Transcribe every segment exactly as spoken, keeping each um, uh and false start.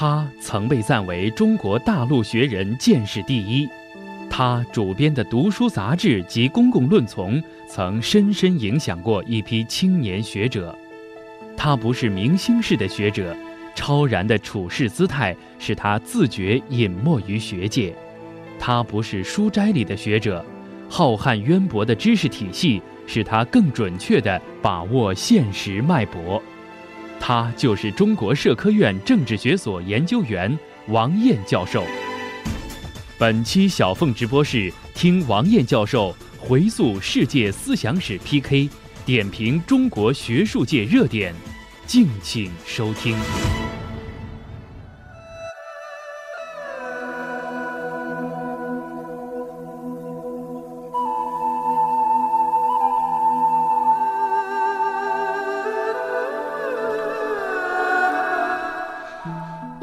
他曾被赞为中国大陆学人见识第一。他主编的读书杂志及公共论丛曾深深影响过一批青年学者。他不是明星式的学者，超然的处世姿态使他自觉隐没于学界。他不是书斋里的学者，浩瀚渊博的知识体系使他更准确地把握现实脉搏。他就是中国社科院政治学所研究员王燕教授。本期小凤直播室听王燕教授回溯世界思想史 P K， 点评中国学术界热点，敬请收听。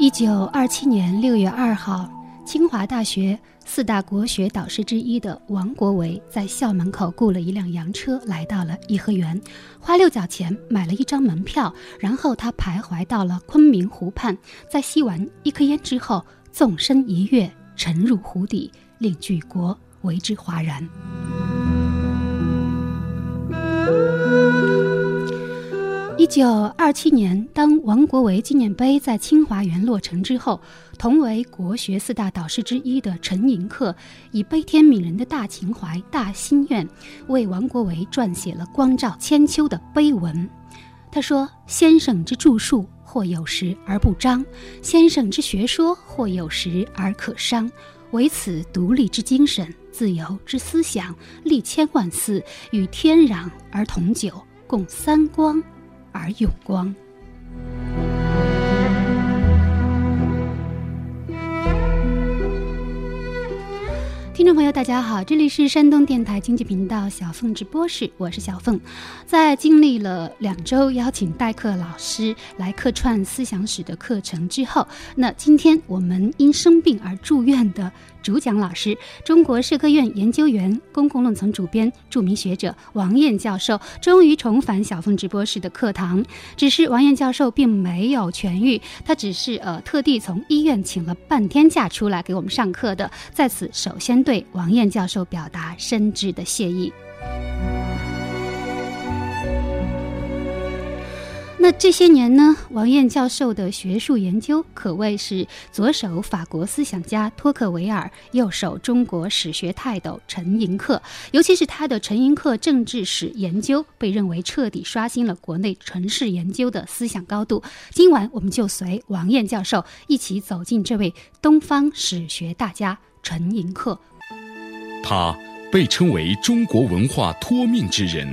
一九二七年六月二号，清华大学四大国学导师之一的王国维在校门口雇了一辆洋车，来到了颐和园，花六角钱买了一张门票，然后他徘徊到了昆明湖畔，在吸完一颗烟之后，纵身一跃，沉入湖底，令举国为之哗然。一九二七年，当王国维纪念碑在清华园落成之后，同为国学四大导师之一的陈寅恪以悲天悯人的大情怀、大心愿，为王国维撰写了光照千秋的碑文。他说：“先生之著述，或有时而不彰；先生之学说，或有时而可商。唯此独立之精神、自由之思想，历千万思，与天壤而同久，共三光。”而有光。听众朋友大家好，这里是山东电台经济频道小凤直播室，我是小凤。在经历了两周邀请代课老师来客串思想史的课程之后，那今天我们因生病而住院的主讲老师，中国社科院研究员、公共论丛主编、著名学者王燕教授终于重返小凤直播室的课堂。只是王燕教授并没有痊愈，他只是呃特地从医院请了半天假出来给我们上课的，在此首先对王燕教授表达深挚的谢意。那这些年呢，王燕教授的学术研究可谓是左手法国思想家托克维尔，右手中国史学泰斗陈寅恪，尤其是他的陈寅恪政治史研究被认为彻底刷新了国内城市研究的思想高度。今晚我们就随王燕教授一起走进这位东方史学大家陈寅恪。他被称为中国文化托命之人，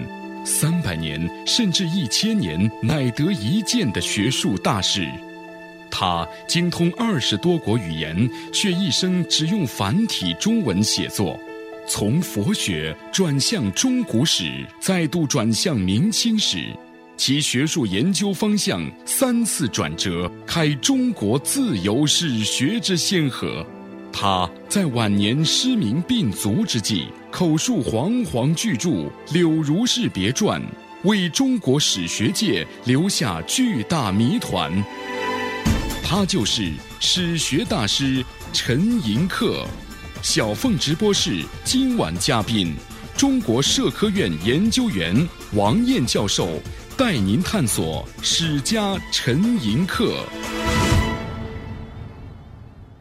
三百年甚至一千年乃得一见的学术大师。他精通二十多国语言，却一生只用繁体中文写作，从佛学转向中古史，再度转向明清史，其学术研究方向三次转折，开中国自由史学之先河。他在晚年失明病足之际，口述煌煌巨著《柳如是别传》，为中国史学界留下巨大谜团。他就是史学大师陈寅恪。小凤直播室今晚嘉宾，中国社科院研究员王燕教授，带您探索史家陈寅恪。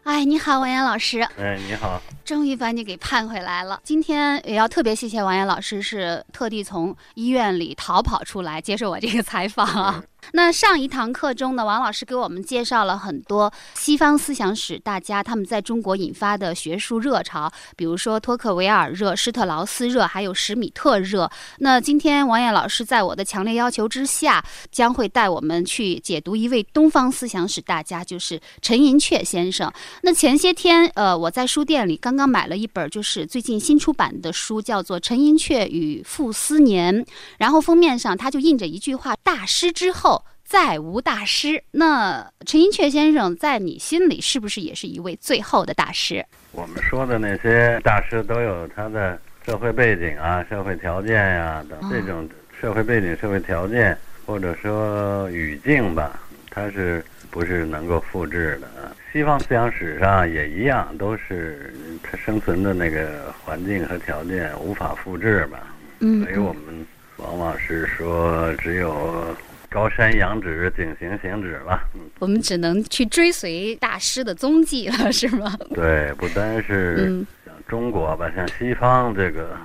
哎，你好，王燕老师。哎，你好。终于把你给盼回来了。今天也要特别谢谢王燕老师，是特地从医院里逃跑出来接受我这个采访啊。那上一堂课中呢，王老师给我们介绍了很多西方思想史大家他们在中国引发的学术热潮，比如说托克维尔热、施特劳斯热，还有史米特热。那今天王燕老师在我的强烈要求之下，将会带我们去解读一位东方思想史大家，就是陈寅恪先生。那前些天呃，我在书店里刚刚买了一本就是最近新出版的书，叫做《陈寅恪与傅斯年》，然后封面上他就印着一句话：大师之后再无大师。那陈寅恪先生在你心里是不是也是一位最后的大师？我们说的那些大师都有他的社会背景啊、社会条件呀、啊、这种社会背景、社会条件或者说语境吧，它是不是能够复制的啊。西方思想史上也一样，都是它生存的那个环境和条件无法复制吧。嗯，所以我们往往是说只有高山仰止，景行行止了。我们只能去追随大师的踪迹了，是吗？对，不单是像中国吧，像西方这个，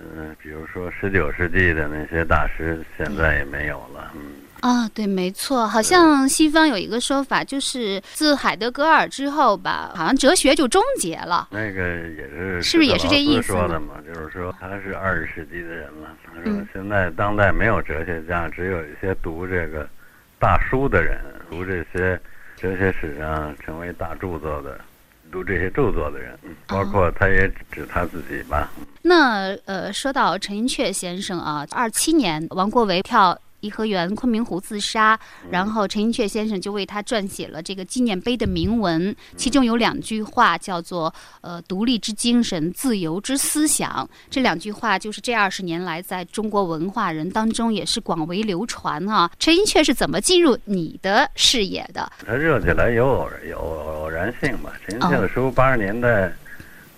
嗯、呃，比如说十九世纪的那些大师，现在也没有了。嗯。啊、哦，对，没错，好像西方有一个说法，就是自海德格尔之后吧，好像哲学就终结了。那个也是，是不是也是这意思说的嘛？就是说他是二十世纪的人了，他说现在当代没有哲学家，只有一些读这个大书的人，读这些哲学史上成为大著作的。读这些著作的人，包括他也指他自己吧。哦、那呃，说到陈寅恪先生啊，二七年王国维跳颐和园昆明湖自杀，然后陈寅恪先生就为他撰写了这个纪念碑的铭文，其中有两句话叫做呃独立之精神，自由之思想，这两句话就是这二十年来在中国文化人当中也是广为流传啊。陈寅恪是怎么进入你的视野的？他热起来有偶有偶然性吧。陈寅恪的书八十年代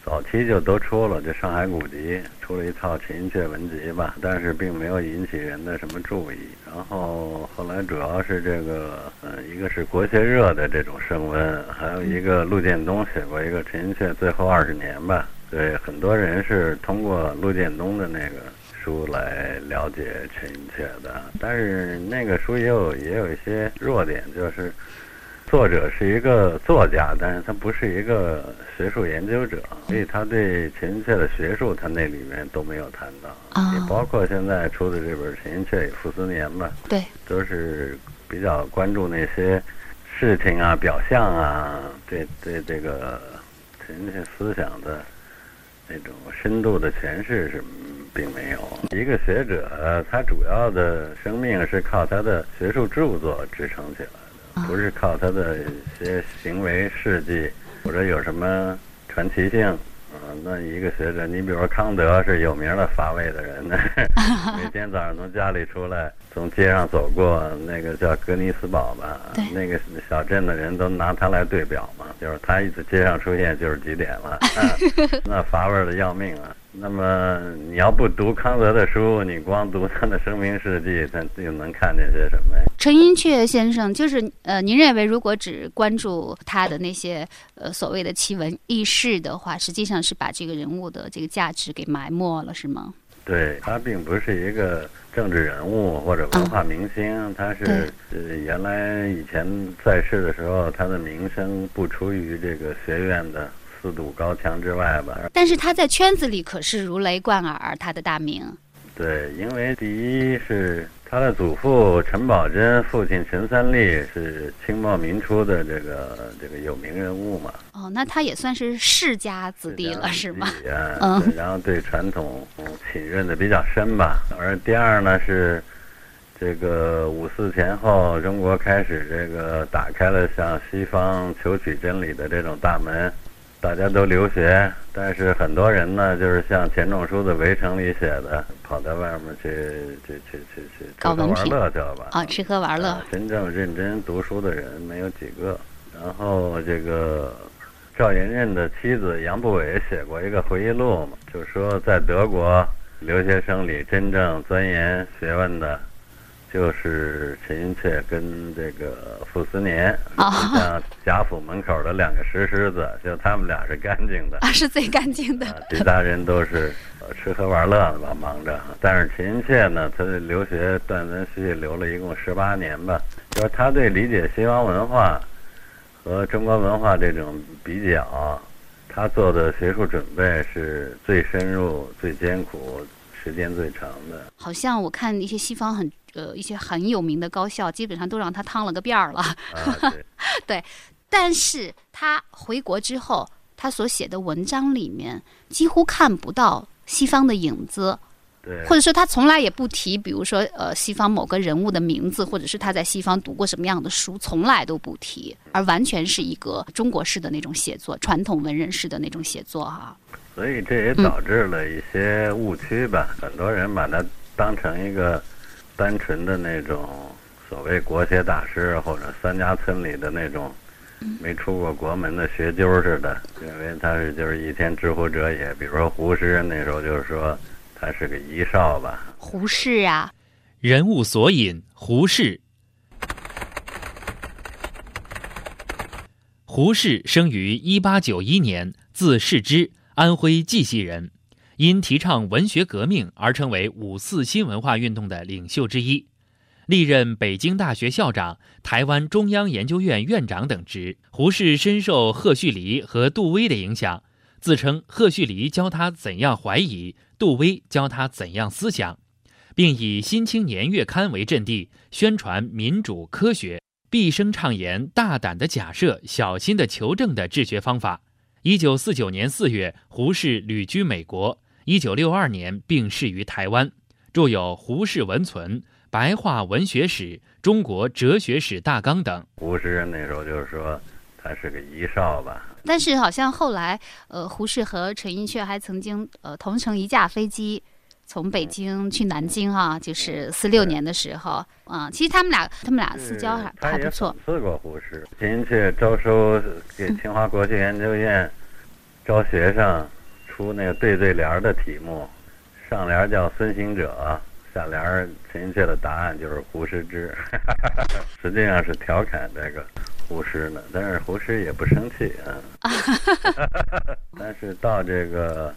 早期就都出了，就上海古籍出了一套陈寅恪文集吧，但是并没有引起人的什么注意。然后后来主要是这个，呃，一个是国学热的这种升温，还有一个陆建东写过一个陈寅恪最后二十年吧，对，很多人是通过陆建东的那个书来了解陈寅恪的。但是那个书也有也有一些弱点，就是作者是一个作家，但是他不是一个学术研究者，所以他对陈寅恪的学术，他那里面都没有谈到。啊、也包括现在出的这本《陈寅恪与傅斯年》吧，对，都是比较关注那些事情啊、表象啊，对对这个陈寅恪思想的那种深度的诠释是并没有。一个学者，他主要的生命是靠他的学术著作支撑起来。不是靠他的一些行为事迹或者有什么传奇性啊、呃？那一个学者，你比如说康德是有名的乏味的人，每天早上从家里出来，从街上走过，那个叫格尼斯堡吧，那个小镇的人都拿他来对表嘛，就是他一直街上出现就是几点了，啊、那乏味的要命啊。那么你要不读康德的书，你光读他的生平事迹，他又能看见些什么呀？陈寅恪先生，就是呃，您认为如果只关注他的那些呃所谓的奇闻异事的话，实际上是把这个人物的这个价值给埋没了，是吗？对，他并不是一个政治人物或者文化明星，嗯、他是、呃、原来以前在世的时候，他的名声不出于这个学院的四堵高墙之外吧，但是他在圈子里可是如雷贯耳，他的大名。对，因为第一是他的祖父陈宝箴，父亲陈三立是清末民初的这个这个有名人物嘛。哦，那他也算是世家子弟了，是吗？嗯，然后对传统浸润的比较深吧。而第二呢是，这个五四前后，中国开始这个打开了向西方求取真理的这种大门。大家都留学，但是很多人呢，就是像钱钟书的《围城》里写的，跑到外面去去去去去吃喝玩乐去了吧？啊、哦，吃喝玩乐、啊。真正认真读书的人没有几个。然后这个赵元任的妻子杨步伟写过一个回忆录嘛，就说在德国留学生里真正钻研学问的，就是陈寅恪跟这个傅斯年，像贾府门口的两个石狮子，就他们俩是干净的，啊，是最干净的。啊、其他人都是、呃、吃喝玩乐的吧，忙着。但是陈寅恪呢，他留学断断续续留了一共十八年吧，就是他对理解西方文化和中国文化这种比较，他做的学术准备是最深入、最艰苦、时间最长的。好像我看一些西方很。呃，一些很有名的高校基本上都让他趟了个遍儿了，啊、对, 对。但是他回国之后，他所写的文章里面几乎看不到西方的影子，对，或者说他从来也不提，比如说呃西方某个人物的名字，或者是他在西方读过什么样的书，从来都不提，而完全是一个中国式的那种写作，传统文人式的那种写作哈、啊。所以这也导致了一些误区吧，嗯、很多人把它当成一个单纯的那种所谓国学大师或者三家村里的那种没出过国门的学究似的，认为他是就是一天之乎者也。比如说胡适那时候就是说他是个遗少吧。胡适啊，人物索引：胡适。胡适生于一八九一年，字适之，安徽绩溪人，因提倡文学革命而成为五四新文化运动的领袖之一。历任北京大学校长、台湾中央研究院院长等职。胡适深受赫胥黎和杜威的影响，自称赫胥黎教他怎样怀疑，杜威教他怎样思想，并以《新青年》月刊为阵地，宣传民主科学，毕生倡言大胆的假设、小心的求证的治学方法。一九四九年四月，胡适旅居美国；一九六二年病逝于台湾，著有《胡适文存》。白话文学史、中国哲学史大纲等。胡适那时候就是说他是个遗少吧，但是好像后来呃，胡适和陈寅恪还曾经呃同乘一架飞机从北京去南京哈、啊，就是四六年的时候啊、嗯，其实他们俩他们俩私交还还不错。他也讽刺过胡适，陈寅恪招收给清华国学研究院招学生出那个对对联的题目，上联叫孙行者。下联陈寅恪的答案就是胡适之，实际上是调侃这个胡适呢，但是胡适也不生气啊。但是到这个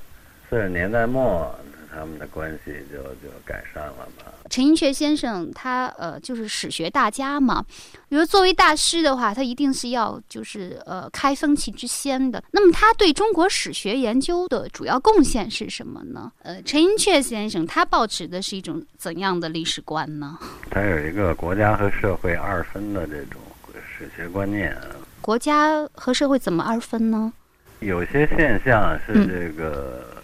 四十年代末，他们的关系就就改善了吧。陈寅恪先生他呃就是史学大家嘛，比如作为大师的话，他一定是要就是呃开风气之先的。那么他对中国史学研究的主要贡献是什么呢？呃，陈寅恪先生他抱持的是一种怎样的历史观呢？他有一个国家和社会二分的这种史学观念。国家和社会怎么二分呢？有些现象是这个、嗯。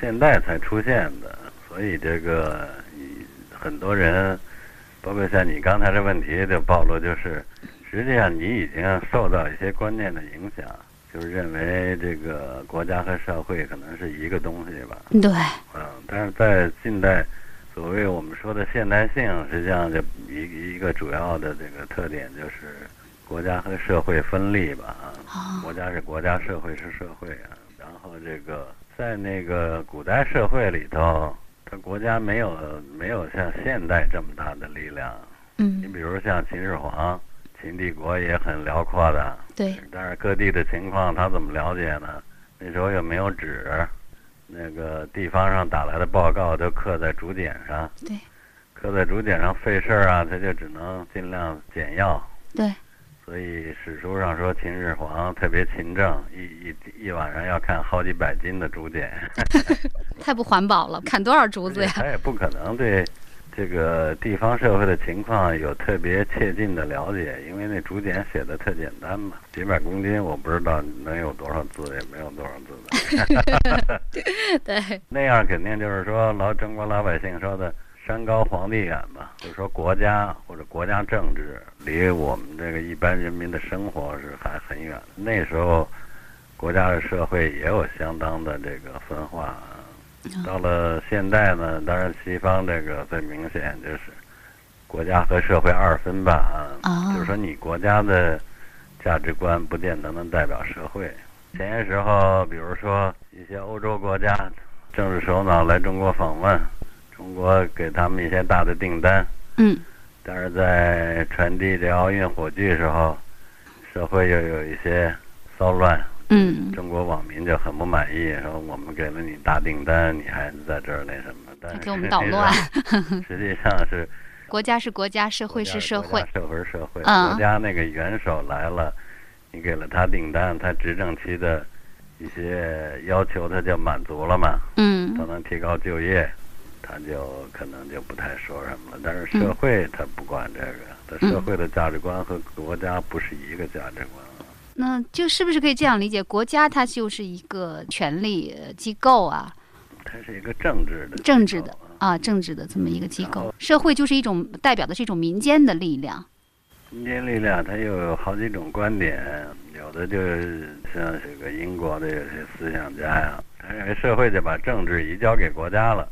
现代才出现的，所以这个很多人，包括像你刚才这问题的暴露，就是实际上你已经受到一些观念的影响，就是认为这个国家和社会可能是一个东西吧。对。嗯，但是在近代，所谓我们说的现代性，实际上就一一个主要的这个特点就是国家和社会分立吧。啊。国家是国家，社会是社会啊。然后这个。在那个古代社会里头，它国家没有没有像现代这么大的力量。嗯，你比如像秦始皇，秦帝国也很辽阔的。对。但是各地的情况他怎么了解呢？那时候又没有纸，那个地方上打来的报告都刻在竹简上。对。刻在竹简上费事儿啊，他就只能尽量简要。对。所以史书上说秦始皇特别勤政，一一一晚上要看好几百斤的竹简，太不环保了，砍多少竹子呀！他也不可能对这个地方社会的情况有特别切近的了解，因为那竹简写的特简单嘛，几百公斤我不知道能有多少字，也没有多少字的。对，那样肯定就是说老中国老百姓说的。山高皇帝远嘛，就说国家或者国家政治离我们这个一般人民的生活是还很远的。那时候，国家的社会也有相当的这个分化。到了现代呢，当然西方这个最明显就是国家和社会二分吧，啊，就是说你国家的价值观不见得能代表社会。前些时候，比如说一些欧洲国家政治首脑来中国访问。中国给他们一些大的订单，嗯，但是在传递这奥运火炬时候，社会又有一些骚乱，嗯，中国网民就很不满意，说我们给了你大订单，你还在这儿那什么，但是给我们捣乱，实际上是国家是国家，社会是社会，社会是社会，国家那个元首来了，你给了他订单，他执政期的一些要求他就满足了嘛，嗯，他能提高就业。他就可能就不太说什么了，但是社会他不管这个，他、嗯、社会的价值观和国家不是一个价值观。那就是不是可以这样理解，国家它就是一个权力机构啊？它是一个政治的、啊、政治的啊，政治的这么一个机构。社会就是一种代表的是一种民间的力量。民间力量它又有好几种观点，有的就是像这个英国的有些思想家呀、啊，他认为社会就把政治移交给国家了。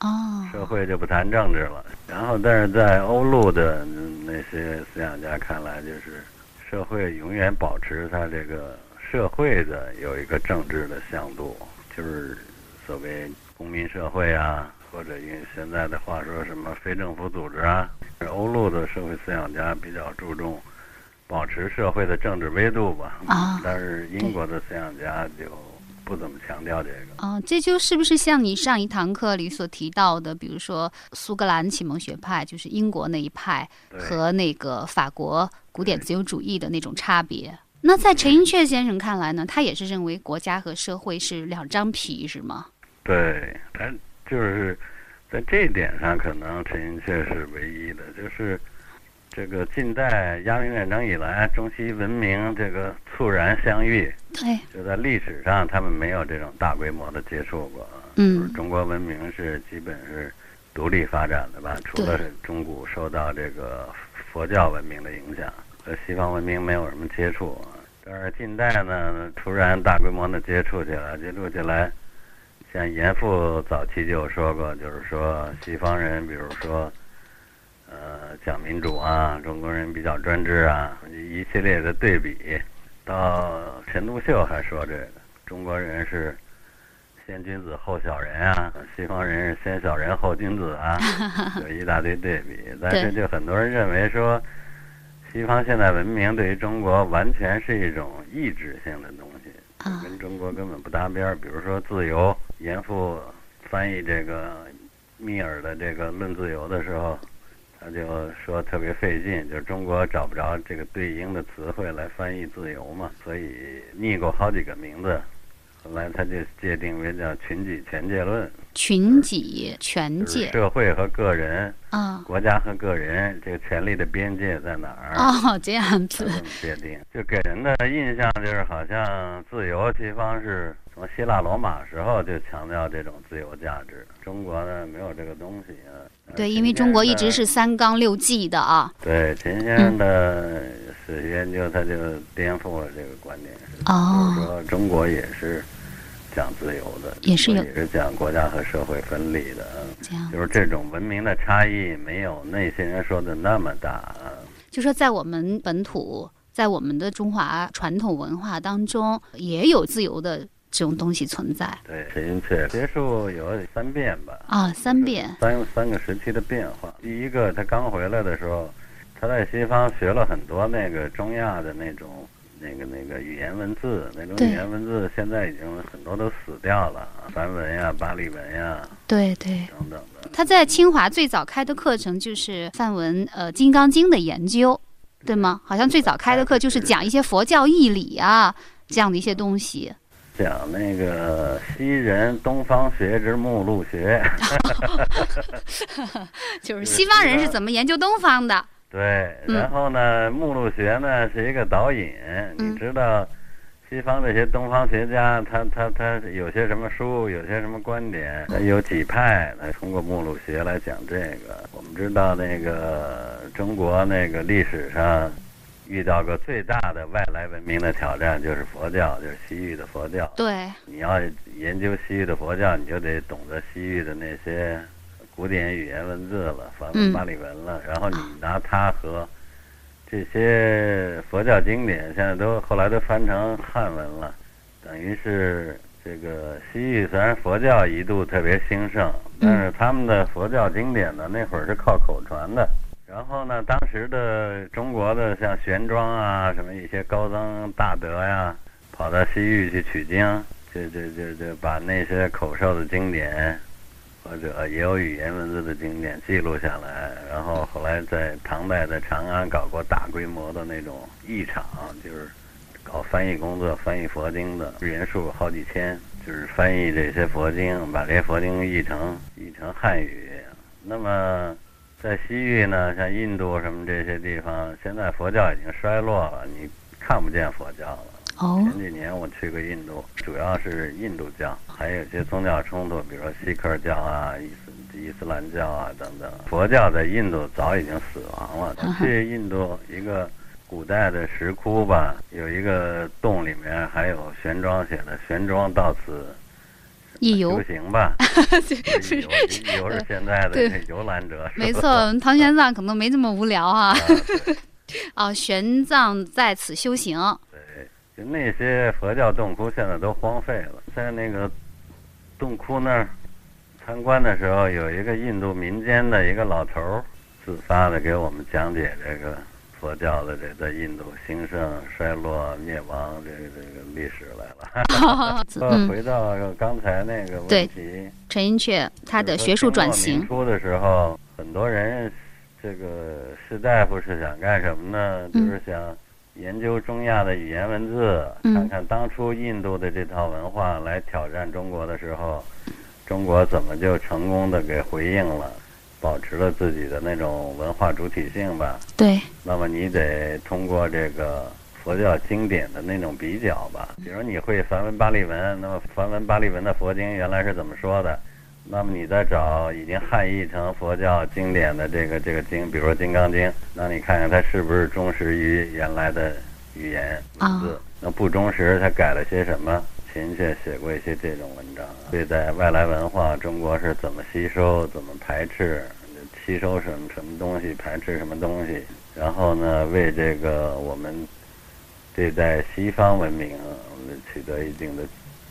哦，社会就不谈政治了。然后，但是在欧陆的那些思想家看来，就是社会永远保持它这个社会的有一个政治的向度，就是所谓公民社会啊，或者用现在的话说什么非政府组织啊。欧陆的社会思想家比较注重保持社会的政治维度吧，啊，但是英国的思想家就不怎么强调这个。哦，这就是不是像你上一堂课里所提到的，比如说苏格兰启蒙学派，就是英国那一派和那个法国古典自由主义的那种差别。那在陈寅恪先生看来呢，他也是认为国家和社会是两张皮，是吗？对，但就是在这一点上，可能陈寅恪是唯一的，就是这个近代鸦片战争以来，中西文明这个猝然相遇，对，就在历史上他们没有这种大规模的接触过。嗯，就是中国文明是基本是独立发展的吧，除了是中古受到这个佛教文明的影响，和西方文明没有什么接触。但是近代呢，突然大规模的接触起来，接触起来，像严复早期就有说过，就是说西方人，比如说。呃，讲民主啊，中国人比较专制啊，一系列的对比。到陈独秀还说这个，中国人是先君子后小人啊，西方人是先小人后君子啊，有一大堆对比。但是就很多人认为说，西方现代文明对于中国完全是一种抑制性的东西，跟中国根本不搭边。比如说自由，严复翻译这个密尔的这个《论自由》的时候，他就说特别费劲，就是中国找不着这个对应的词汇来翻译自由嘛，所以逆过好几个名字，后来他就界定为叫群己权界论。群己权界，社会和个人啊、哦，国家和个人，这个权利的边界在哪儿？哦，这样子界定，就给人的印象就是好像自由，西方是从希腊罗马时候就强调这种自由价值，中国呢没有这个东西啊。对，因为中国一直是三纲六纪的啊。对，陈先生的史学研究，他就颠覆了这个观点。哦，就是说中国也是讲自由的，也是有，也是讲国家和社会分离的。这样，就是这种文明的差异没有那些人说的那么大。就说在我们本土，在我们的中华传统文化当中，也有自由的这种东西存在。对，陈寅恪学术有三变吧？啊，三变，三三个时期的变化。第一个，他刚回来的时候，他在西方学了很多那个中亚的那种那个那个语言文字，那种语言文字现在已经很多都死掉了，梵文呀、巴利文呀，对对，等等的。他在清华最早开的课程就是梵文呃《金刚经》的研究，对吗？好像最早开的课就是讲一些佛教义理啊这样的一些东西。讲那个西人东方学之目录学就是西方人是怎么研究东方的。对，然后呢，目录学呢是一个导引。你知道西方这些东方学家，他他他有些什么书，有些什么观点，有几派来通过目录学来讲这个。我们知道那个中国那个历史上遇到个最大的外来文明的挑战就是佛教，就是西域的佛教。对，你要研究西域的佛教，你就得懂得西域的那些古典语言文字了，梵文、巴利文了、嗯、然后你拿它和这些佛教经典，现在都后来都翻成汉文了，等于是这个西域虽然佛教一度特别兴盛，但是他们的佛教经典呢那会儿是靠口传的。然后呢，当时的中国的像玄奘啊，什么一些高僧大德呀，跑到西域去取经，就就就就把那些口授的经典，或者也有语言文字的经典记录下来。然后后来在唐代的长安搞过大规模的那种译场，就是搞翻译工作，翻译佛经的人数好几千，就是翻译这些佛经，把这些佛经译成译成汉语。那么在西域呢，像印度什么这些地方，现在佛教已经衰落了，你看不见佛教了。哦，前几年我去过印度，主要是印度教，还有一些宗教冲突，比如说锡克教啊、伊斯伊斯兰教啊等等。佛教在印度早已经死亡了。去印度一个古代的石窟吧，有一个洞里面还有玄奘写的《玄奘到此》。一游行吧，是游是现在的游览者，没错。唐玄奘可能没这么无聊哈、啊，啊，啊，玄奘在此修行。对，就那些佛教洞窟现在都荒废了，在那个洞窟那儿参观的时候，有一个印度民间的一个老头儿，自发的给我们讲解这个佛教的这在印度兴盛、衰落、灭亡这个这个历史来了。嗯、回到刚才那个问题，对陈寅恪他的学术转型。明初的时候，很多人这个士大夫是想干什么呢？就是想研究中亚的语言文字，嗯、看看当初印度的这套文化来挑战中国的时候，中国怎么就成功的给回应了。保持了自己的那种文化主体性吧。对。那么你得通过这个佛教经典的那种比较吧，比如你会梵文巴利文，那么梵文巴利文的佛经原来是怎么说的？那么你再找已经汉译成佛教经典的这个这个经，比如说《金刚经》，那你看看它是不是忠实于原来的语言文字？ Oh. 那不忠实，它改了些什么？秦却写过一些这种文章，对待外来文化，中国是怎么吸收、怎么排斥，吸收什么什么东西，排斥什么东西，然后呢，为这个我们对待西方文明取得一定的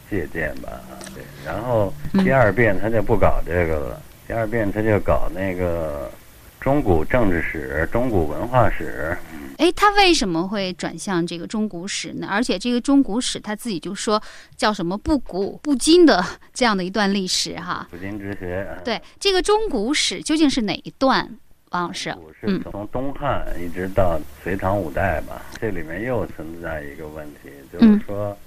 借鉴吧。对，然后第二遍他就不搞这个了，第二遍他就搞那个中古政治史、中古文化史。哎，他为什么会转向这个中古史呢？而且这个中古史他自己就说叫什么不古不今的这样的一段历史哈，不今之学、啊。对，这个中古史究竟是哪一段？王老师，是从东汉一直到隋唐五代吧。嗯、这里面又存在一个问题，就是说，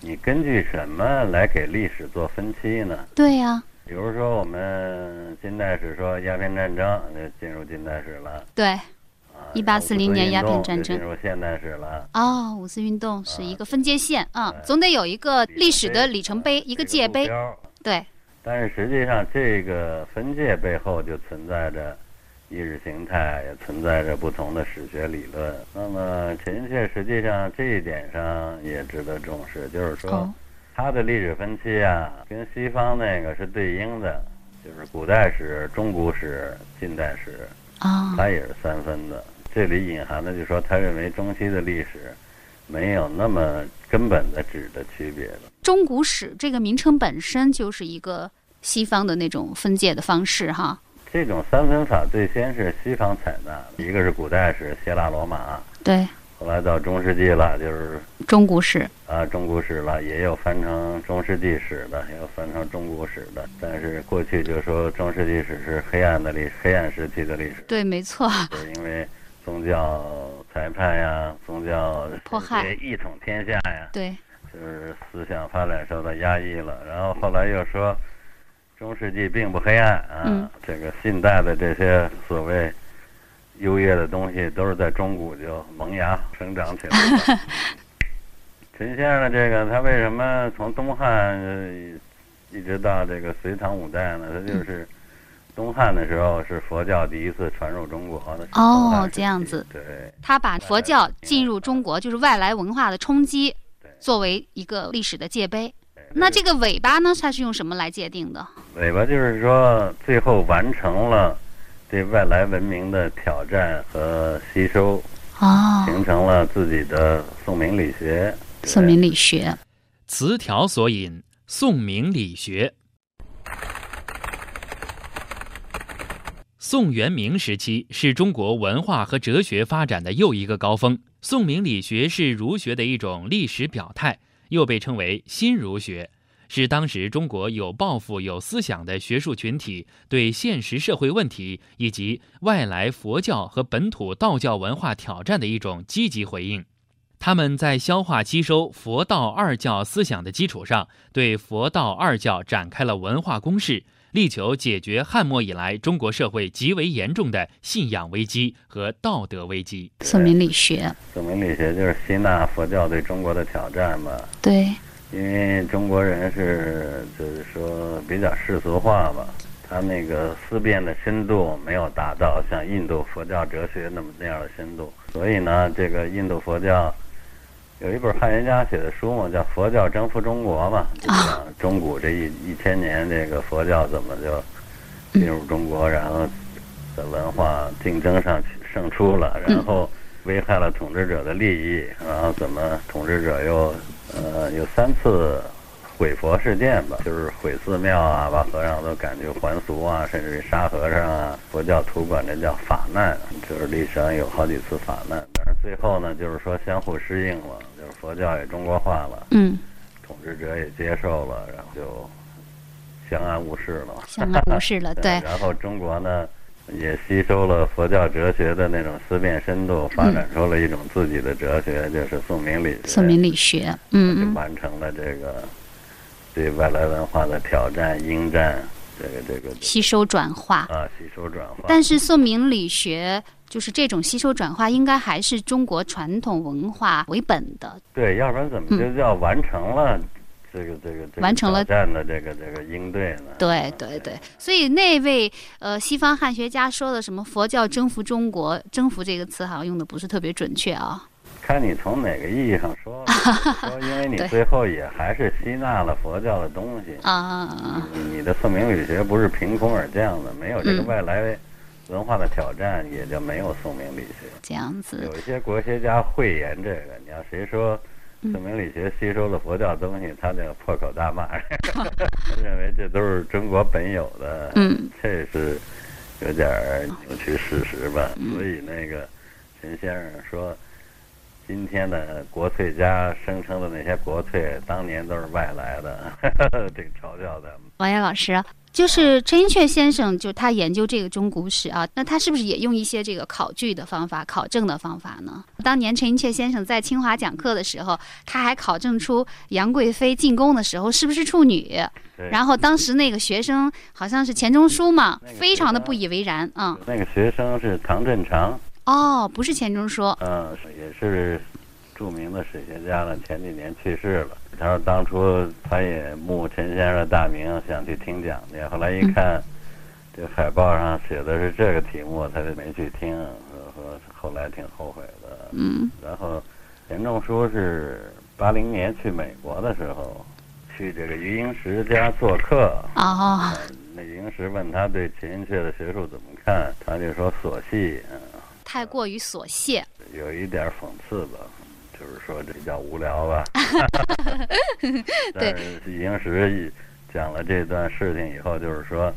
你根据什么来给历史做分期呢？对呀、啊。比如说我们近代史说鸦片战争就进入近代史了。对。一八四零年鸦片战争进入现代史了。哦，五四运动是一个分界线啊、嗯，总得有一个历史的里程碑，一个界碑。对。但是实际上，这个分界背后就存在着意识形态，也存在着不同的史学理论。那么陈寅恪实际上这一点上也值得重视，就是说，哦、他的历史分期啊，跟西方那个是对应的，就是古代史、中古史、近代史。啊，它也是三分的。这里隐含的就是说，他认为中西的历史没有那么根本的质的区别了。中古史这个名称本身就是一个西方的那种分界的方式哈。这种三分法最先是西方采纳的，一个是古代史，希腊罗马，对，后来到中世纪了，就是中古史啊，中古史了，也有翻成中世纪史的，也有翻成中古史的。但是过去就说中世纪史是黑暗的历史，黑暗时期的历史。对，没错。对，因为宗教裁判呀，宗教迫害，一统天下呀。对。就是思想发展受到压抑了，然后后来又说，中世纪并不黑暗啊，嗯、这个近代的这些所谓优越的东西都是在中古就萌芽生长起来了。陈先生的这个，他为什么从东汉一直到这个隋唐五代呢？他就是东汉的时候是佛教第一次传入中国的。哦，这样子。对。他把佛教进入中国，就是外来文化的冲击，作为一个历史的界碑。那这个尾巴呢？它是用什么来界定的？尾巴就是说，最后完成了对外来文明的挑战和吸收，哦，形成了自己的宋明理学。宋明理学，词条所引，宋明理学。宋元明时期是中国文化和哲学发展的又一个高峰。宋明理学是儒学的一种历史表态，又被称为新儒学。是当时中国有抱负、有思想的学术群体对现实社会问题以及外来佛教和本土道教文化挑战的一种积极回应。他们在消化吸收佛道二教思想的基础上，对佛道二教展开了文化攻势，力求解决汉末以来中国社会极为严重的信仰危机和道德危机。宋明理学，宋明理学就是吸纳佛教对中国的挑战嘛。对。因为中国人是就是说比较世俗化吧，他那个思辨的深度没有达到像印度佛教哲学那么那样的深度，所以呢，这个印度佛教有一本汉学家写的书嘛，叫《佛教征服中国》嘛，啊，中古这一一千年，这个佛教怎么就进入中国，然后在文化竞争上胜出了，然后危害了统治者的利益，然后怎么统治者又呃有三次毁佛事件吧，就是毁寺庙啊，把和尚都赶去还俗啊，甚至杀和尚啊。佛教徒管这叫法难，就是历史上有好几次法难。但是最后呢，就是说相互适应了，就是佛教也中国化了，嗯，统治者也接受了，然后就相安无事了。相安无事了，对。然后中国呢，也吸收了佛教哲学的那种思辨深度，发展出了一种自己的哲学，嗯、就是宋明理学。宋明理学，嗯，就完成了这个。对外来文化的挑战、应战，这个这个吸收转化啊，吸收转化。但是宋明理学就是这种吸收转化，应该还是中国传统文化为本的。对，要不然怎么就叫完成了这个、嗯、这个这个完成了挑战的这个这个应对呢？对对对，所以那位呃西方汉学家说的什么佛教征服中国，征服这个词好像用的不是特别准确啊。看你从哪个意义上说了，说因为你最后也还是吸纳了佛教的东西啊，你的宋明理学不是凭空而降的，没有这个外来文化的挑战，也就没有宋明理学。这样子，有一些国学家讳言这个，你要谁说宋明理学吸收了佛教东西，他就破口大骂，认为这都是中国本有的，嗯，这是有点扭曲事实吧。所以那个陈先生说。今天的国粹家声称的那些国粹，当年都是外来的，呵呵，挺嘲笑他们。王岩老师，就是陈寅恪先生，就他研究这个中古史啊，那他是不是也用一些这个考据的方法、考证的方法呢？当年陈寅恪先生在清华讲课的时候，他还考证出杨贵妃进宫的时候是不是处女，然后当时那个学生好像是钱钟书嘛，非常的不以为然啊。那个学生是唐振常。哦，不是钱钟书。嗯，也是著名的史学家了，前几年去世了。他说当初他也慕陈先生的大名，想去听讲去，后来一看，嗯、这海报上写的是这个题目，他就没去听，和后来挺后悔的。嗯。然后钱钟书是八零年去美国的时候，去这个余英时家做客。哦。嗯、那余英时问他对陈寅恪的学术怎么看，他就说琐细。太过于琐屑，有一点讽刺吧，就是说这叫无聊吧。对，余英时讲了这段事情以后，就是说，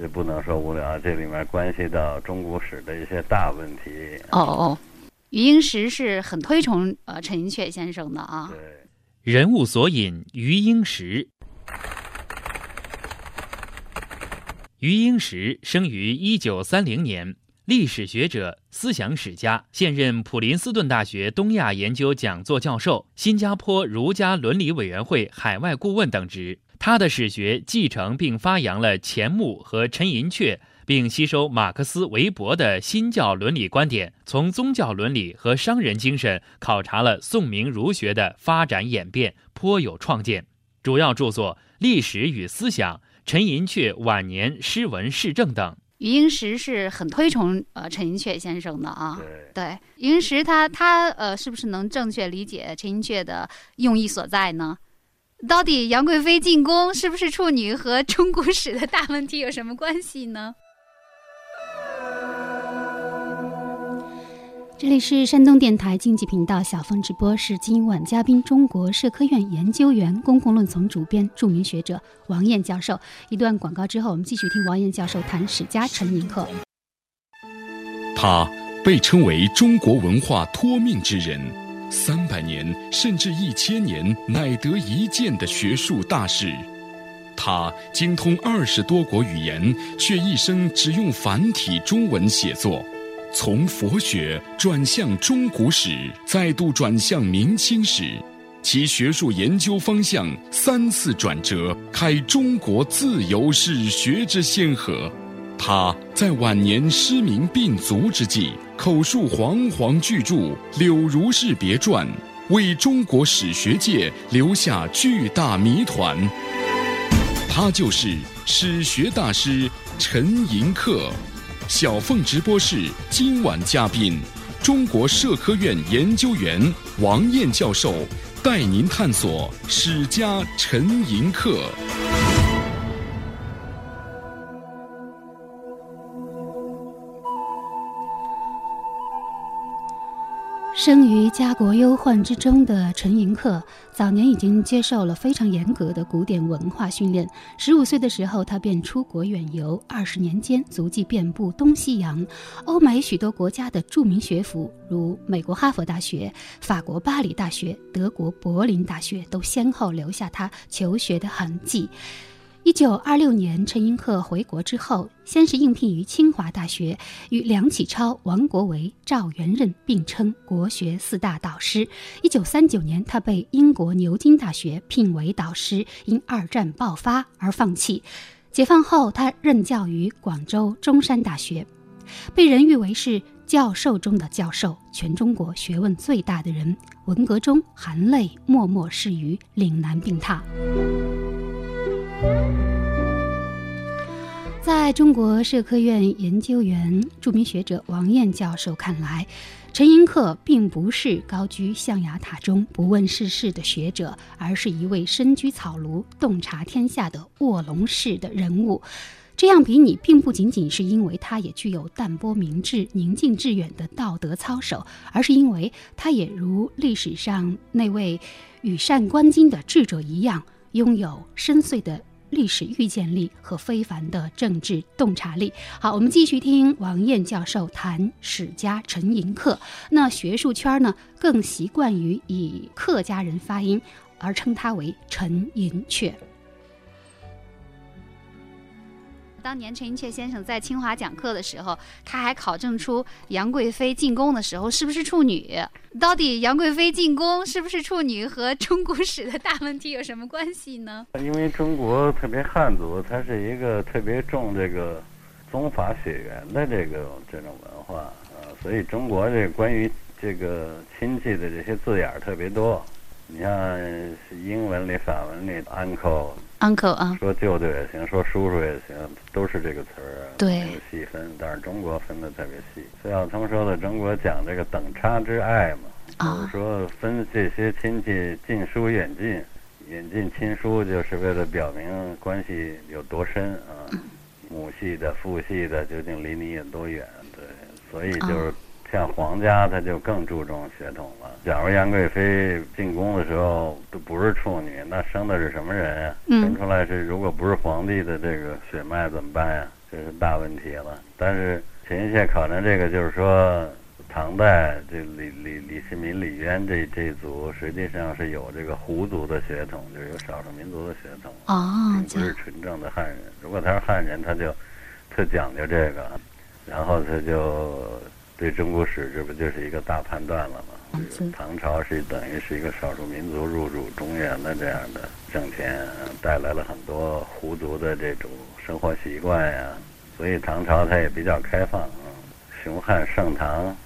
也不能说无聊，这里面关系到中古史的一些大问题。哦哦，余英时是很推崇呃陈寅恪先生的啊。对，人物索引：余英时。余英时生于一九三零年。历史学者、思想史家，现任普林斯顿大学东亚研究讲座教授、新加坡儒家伦理委员会海外顾问等职。他的史学继承并发扬了钱穆和陈寅恪，并吸收马克思韦伯的新教伦理观点，从宗教伦理和商人精神考察了宋明儒学的发展演变，颇有创见。主要著作《历史与思想》《陈寅恪晚年诗文释正》等。余英时是很推崇呃陈寅恪先生的啊，对，余英时他他呃是不是能正确理解陈寅恪的用意所在呢？到底杨贵妃进宫是不是处女和中古史的大问题有什么关系呢？这里是山东电台经济频道小凤直播，是今晚嘉宾中国社科院研究员、公共论丛主编、著名学者王燕教授。一段广告之后，我们继续听王燕教授谈史家陈寅恪。他被称为中国文化托命之人，三百年甚至一千年乃得一见的学术大师。他精通二十多国语言，却一生只用繁体中文写作。从佛学转向中古史，再度转向明清史，其学术研究方向三次转折，开中国自由史学之先河。他在晚年失明病足之际，口述煌煌巨著《柳如是别传》，为中国史学界留下巨大谜团。他就是史学大师陈寅恪。小凤直播室今晚嘉宾，中国社科院研究员王燕教授带您探索史家沉吟课。生于家国忧患之中的陈寅恪，早年已经接受了非常严格的古典文化训练。十五岁的时候，他便出国远游，二十年间足迹遍布东西洋、欧美许多国家的著名学府，如美国哈佛大学、法国巴黎大学、德国柏林大学，都先后留下他求学的痕迹。一九二六年，陈寅恪回国之后，先是应聘于清华大学，与梁启超、王国维、赵元任并称国学四大导师。一九三九年，他被英国牛津大学聘为导师，因二战爆发而放弃。解放后，他任教于广州中山大学，被人誉为是教授中的教授，全中国学问最大的人。文革中，含泪默默逝于岭南病榻。在中国社科院研究员、著名学者王燕教授看来，陈寅恪并不是高居象牙塔中不问世事的学者，而是一位身居草庐、洞察天下的卧龙式的人物。这样比拟并不仅仅是因为他也具有淡泊明志、宁静致远的道德操守，而是因为他也如历史上那位羽扇纶巾的智者一样，拥有深邃的历史预见力和非凡的政治洞察力。好，我们继续听王燕教授谈史家陈寅恪。那学术圈呢，更习惯于以客家人发音，而称他为陈寅恪。当年陈寅恪先生在清华讲课的时候，他还考证出杨贵妃进宫的时候是不是处女。到底杨贵妃进宫是不是处女和中古史的大问题有什么关系呢？因为中国特别汉族，它是一个特别重这个宗法血缘的这个这种文化啊，所以中国这关于这个亲戚的这些字眼特别多。你像英文里、法文里 uncle uncle 啊，说舅舅也行，说叔叔也行，都是这个词儿啊，对，没有细分。但是中国分的特别细，所以像他们说的，中国讲这个等差之爱嘛，就是说分这些亲戚近疏远近，远近亲疏就是为了表明关系有多深啊，母系的、父系的究竟离你有多远？对，所以就是。像皇家他就更注重血统了。假如杨贵妃进宫的时候都不是处女，那生的是什么人呀、啊嗯、生出来是如果不是皇帝的这个血脉怎么办呀、啊、这是大问题了。但是陈寅恪考证这个就是说，唐代这李李李世民、李渊这这一族实际上是有这个胡族的血统，就是有少数民族的血统啊、哦、不是纯正的汉人。如果他是汉人，他就特讲究这个，然后他就对中国史这不就是一个大判断了吗？唐朝是等于是一个少数民族入主中原的这样的政权，带来了很多胡族的这种生活习惯呀、啊，所以唐朝它也比较开放啊。雄汉盛唐，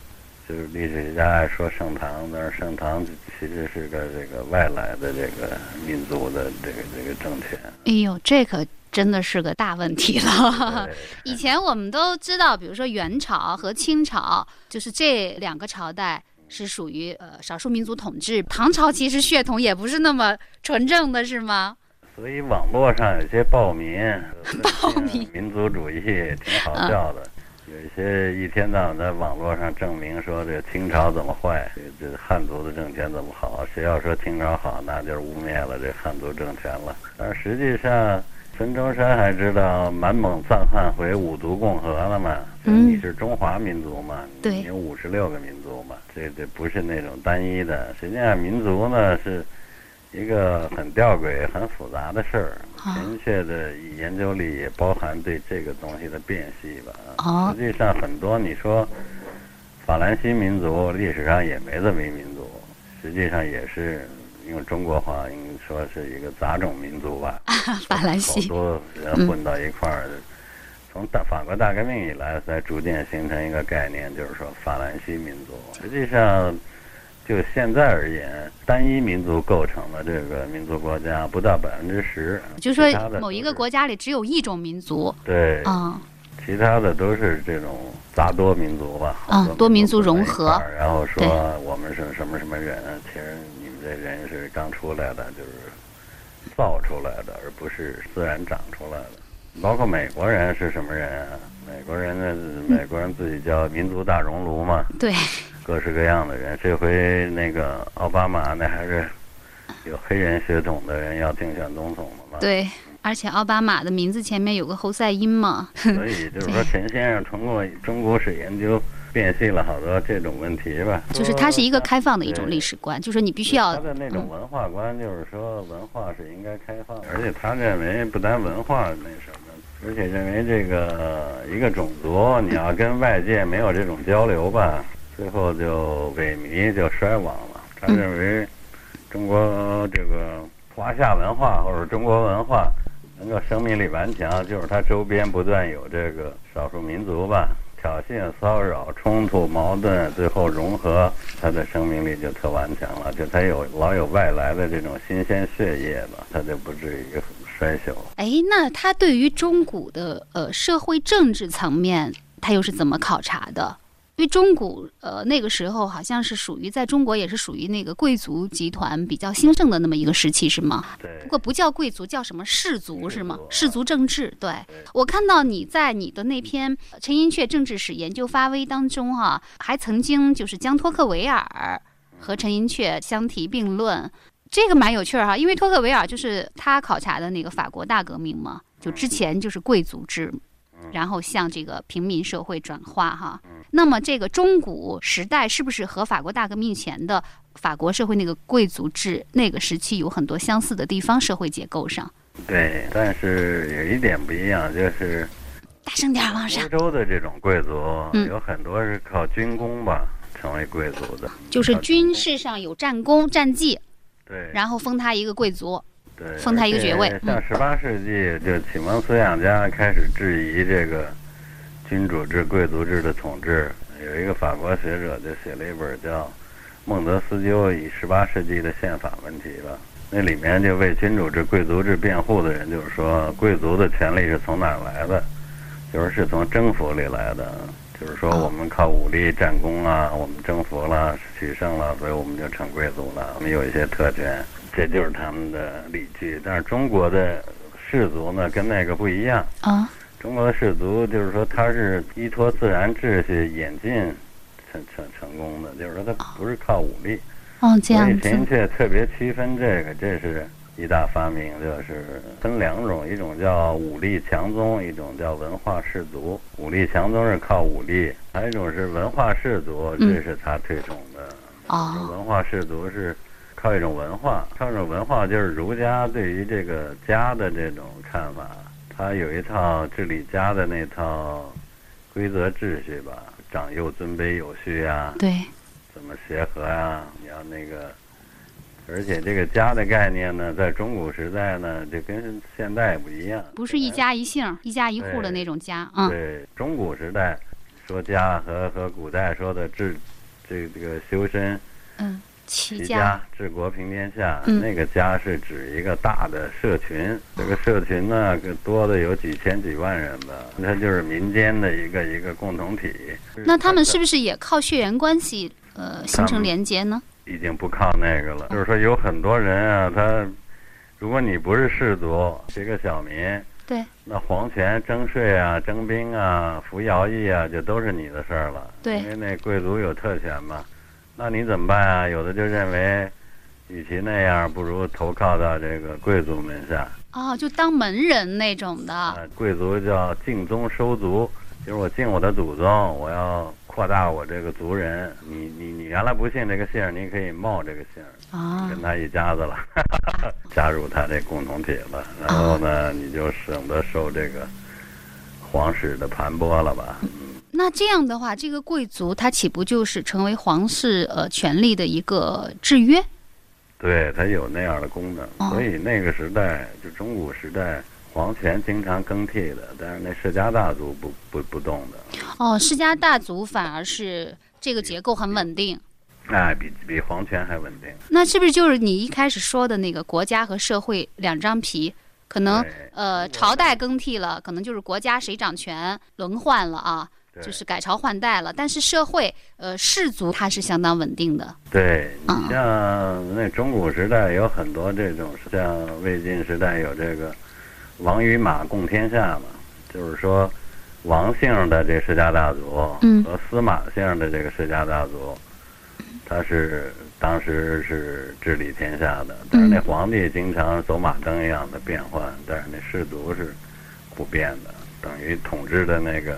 就是历史学家爱说盛唐，但是盛唐其实是个这个外来的这个民族的这个这个政权。哎呦，这可真的是个大问题了。以前我们都知道，比如说元朝和清朝，就是这两个朝代是属于呃少数民族统治。唐朝其实血统也不是那么纯正的，是吗？所以网络上有些暴民、暴民民族主义挺好笑的。有一些一天到晚在网络上证明说这清朝怎么坏，这汉族的政权怎么好，谁要说清朝好，那就是污蔑了这汉族政权了。但实际上。孙中山还知道满蒙藏汉回五族共和了嘛？嗯、你是中华民族嘛？对，你有五十六个民族嘛？这这不是那种单一的。实际上，民族呢是一个很吊诡、很复杂的事儿。明确的研究里也包含对这个东西的辨析吧。哦、实际上，很多你说法兰西民族历史上也没这么一民族，实际上也是。用中国话应该说是一个杂种民族吧，法兰西好多人混到一块儿。嗯、从大法国大革命以来，才逐渐形成一个概念，就是说法兰西民族。实际上，就现在而言，单一民族构成的这个民族国家不到百分之十。就是说，某一个国家里只有一种民族。对。啊、嗯。其他的都是这种杂多民族吧，啊，多民族融合。然后说我们是什么什么人，其实你们这人是刚出来的，就是造出来的，而不是自然长出来的。 包括美国人是什么人啊？美国人呢，美国人自己叫民族大熔炉嘛。对。各式各样的人，这回那个奥巴马那还是有黑人血统的人要竞选总统了嘛。对，而且奥巴马的名字前面有个侯赛因嘛。所以就是说，陈先生通过中国史研究。 辨析了好多这种问题吧，就是它是一个开放的一种历史观，就是你必须要。他的那种文化观就是说，文化是应该开放的，而且他认为不单文化那什么，而且认为这个一个种族你要跟外界没有这种交流吧，最后就萎靡就衰亡了。他认为中国这个华夏文化或者中国文化能够生命力顽强，就是它周边不断有这个少数民族吧。 挑衅、骚扰、冲突、矛盾，最后融合，它的生命力就特顽强了。就它有老有外来的这种新鲜血液吧，它就不至于衰朽。哎，那他对于中古的呃社会政治层面，他又是怎么考察的？因为中古呃那个时候好像是属于在中国也是属于那个贵族集团比较兴盛的那么一个时期，是吗？对。不过不叫贵族，叫什么氏族是吗？氏族政治。对。我看到你在你的那篇《陈寅恪政治史研究发微》当中哈、啊，还曾经就是将托克维尔和陈寅恪相提并论，这个蛮有趣儿、啊、哈，因为托克维尔就是他考察的那个法国大革命嘛，就之前就是贵族制。 然后向这个平民社会转化哈，那么这个中古时代是不是和法国大革命前的法国社会那个贵族制那个时期有很多相似的地方？社会结构上，对，但是有一点不一样，就是大声点，往上。欧洲的这种贵族有很多是靠军功吧成为贵族的，就是军事上有战功战绩，对，然后封他一个贵族。 封他一个爵位。像十八世纪，就启蒙思想家开始质疑这个君主制、贵族制的统治。有一个法国学者就写了一本叫《孟德斯鸠以十八世纪的宪法问题》吧。那里面就为君主制、贵族制辩护的人，就是说贵族的权利是从哪儿来的？就是是从征服里来的。就是说我们靠武力战功啊，我们征服了、取胜了，所以我们就成贵族了，我们有一些特权。 这就是他们的理据，但是中国的氏族呢，跟那个不一样啊。中国的氏族就是说，它是依托自然秩序演进成成成功的，就是说它不是靠武力。哦，这样子。所以陈寅恪特别区分这个，这是一大发明，就是分两种，一种叫武力强宗，一种叫文化氏族。武力强宗是靠武力，还有一种是文化氏族，这是他推崇的。哦、嗯。文化氏族是。 靠一种文化，靠一种文化就是儒家对于这个家的这种看法，他有一套治理家的那套规则秩序吧，长幼尊卑有序啊，对，怎么协和啊，你要那个，而且这个家的概念呢，在中古时代呢，就跟现代不一样，不是一家一姓、一家一户的那种家啊。对，嗯、中古时代说家和和古代说的治，这这个修身，嗯。 齐家治国平天下，嗯、那个家是指一个大的社群，这个社群呢多的有几千几万人吧，它就是民间的一个一个共同体。那他们是不是也靠血缘关系呃形成连接呢？已经不靠那个了，就是说有很多人啊，他如果你不是氏族，是一个小民，对，那皇权征税啊、征兵啊、服徭役啊，就都是你的事儿了。对，因为那贵族有特权嘛。 那你怎么办啊？有的就认为，与其那样，不如投靠到这个贵族门下。哦，就当门人那种的。呃、贵族叫敬宗收族，就是我敬我的祖宗，我要扩大我这个族人。你你你原来不姓这个姓，你可以冒这个姓，哦、跟他一家子了，加入他这共同体了。然后呢，哦、你就省得受这个皇室的盘剥了吧。 那这样的话，这个贵族他岂不就是成为皇室呃权力的一个制约？对，他有那样的功能。哦、所以那个时代，就中古时代，皇权经常更替的，但是那世家大族不不不动的。哦，世家大族反而是这个结构很稳定。哎，比比皇权还稳定。那是不是就是你一开始说的那个国家和社会两张皮？可能呃朝代更替了，可能就是国家谁掌权轮换了啊，就是改朝换代了，但是社会呃氏族它是相当稳定的。对，嗯，像那中古时代有很多这种，像魏晋时代有这个王与马共天下嘛，就是说王姓的这世家大族和司马姓的这个世家大族，嗯，他是当时是治理天下的，但是那皇帝经常走马灯一样的变换，嗯，但是那氏族是不变的，等于统治的那个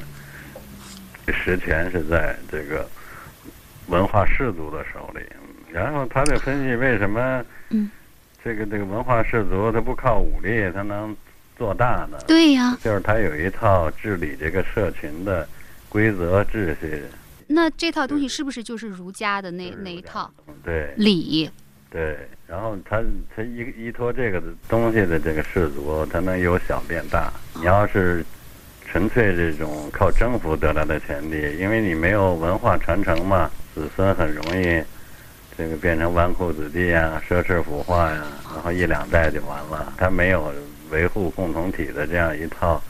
实权是在这个文化氏族的手里。然后他就分析为什么这个这个文化氏族他不靠武力他能做大呢？对呀，就是他有一套治理这个社群的规则秩序。那这套东西是不是就是儒家的那那一套？对，礼。对，然后他他依依托这个东西的这个氏族，他能由小变大。你要是纯粹这种靠征服得来的权利，因为你没有文化传承嘛，子孙很容易这个变成纨绔子弟呀、奢侈腐化呀，然后一两代就完了。他没有维护共同体的这样一套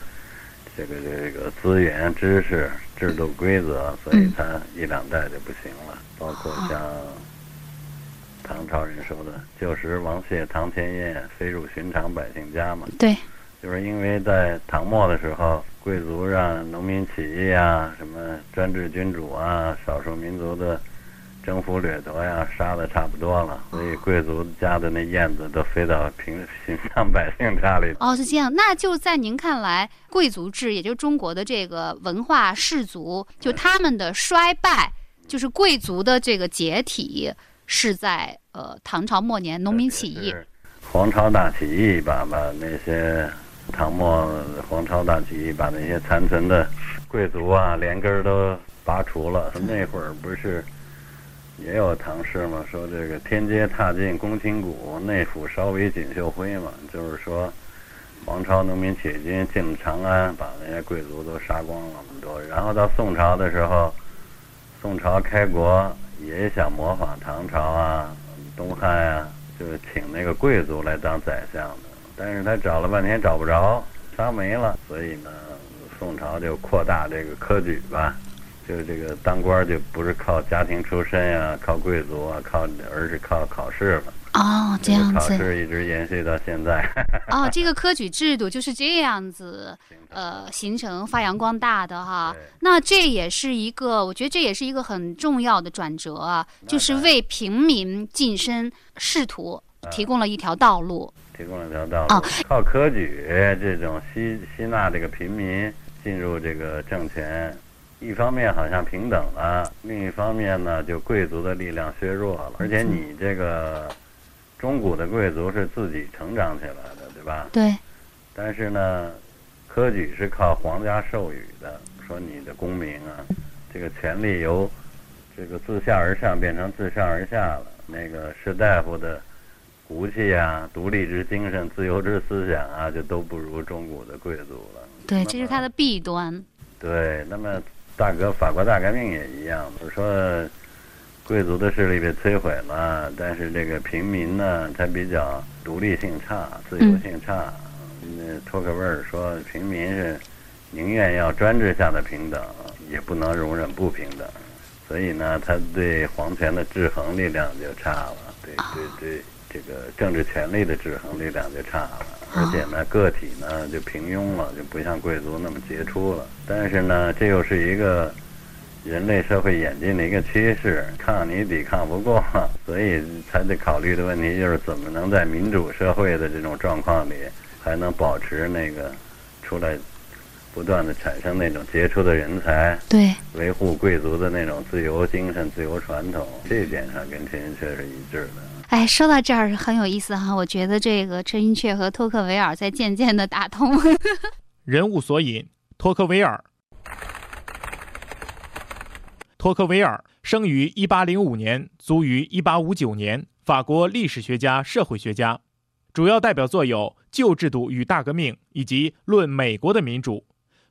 这个这个资源、知识、制度、规则，所以他一两代就不行了。包括像唐朝人说的“旧时王谢堂前燕，飞入寻常百姓家”嘛。对。就是因为在唐末的时候，贵族让农民起义啊、什么专制君主啊、少数民族的征服掠夺呀、啊，杀的差不多了，所以贵族家的那燕子都飞到平寻常百姓家里。哦，是这样。那就在您看来，贵族制，也就是中国的这个文化氏族，就他们的衰败，就是贵族的这个解体，是在呃唐朝末年农民起义、黄巢大起义吧，把那些。唐末黄巢大起义把那些残存的贵族啊连根都拔除了。那会儿不是也有唐诗嘛，说这个天阶踏尽公卿骨，内府稍为锦绣灰嘛，就是说黄巢农民起义军进了长安，把那些贵族都杀光了很多。然后到宋朝的时候，宋朝开国也想模仿唐朝啊、东汉啊，就是请那个贵族来当宰相的，但是他找了半天找不着，杀没了。所以呢，宋朝就扩大这个科举吧，就是这个当官就不是靠家庭出身呀、啊、靠贵族啊、靠，而是靠考试了。哦，这样子。考试一直延续到现在。哦，这个科举制度就是这样子，呃，形成发扬光大的哈。那这也是一个，我觉得这也是一个很重要的转折啊，就是为平民晋身仕途提供了一条道路。提供了一条道路，靠科举这种吸吸纳这个平民进入这个政权，一方面好像平等了，另一方面呢，就贵族的力量削弱了。而且你这个中古的贵族是自己成长起来的，对吧？对。但是呢，科举是靠皇家授予的，说你的功名啊，这个权力由这个自下而上变成自上而下了。那个士大夫的骨气啊、独立之精神、自由之思想啊，就都不如中古的贵族了。对，这是他的弊端。对，那么大革法国大革命也一样，我说贵族的势力被摧毁了，但是这个平民呢，他比较独立性差、自由性差。嗯，托克维尔说，平民是宁愿要专制下的平等，也不能容忍不平等。所以呢，他对皇权的制衡力量就差了。对对对。这个政治权力的制衡力量就差了，而且呢，个体呢就平庸了，就不像贵族那么杰出了。但是呢，这又是一个人类社会演进的一个趋势，抗你抵抗不过，所以才得考虑的问题就是怎么能在民主社会的这种状况里，还能保持那个出来不断的产生那种杰出的人才，对，维护贵族的那种自由精神、自由传统，这一点上跟陈寅恪是一致的。哎，说到这儿很有意思哈，我觉得这个陈寅恪和托克维尔在渐渐的打通。人物索引：托克维尔。托克维尔生于一八零五年，卒于一八五九年，法国历史学家、社会学家。主要代表作有《旧制度与大革命》以及《论美国的民主》。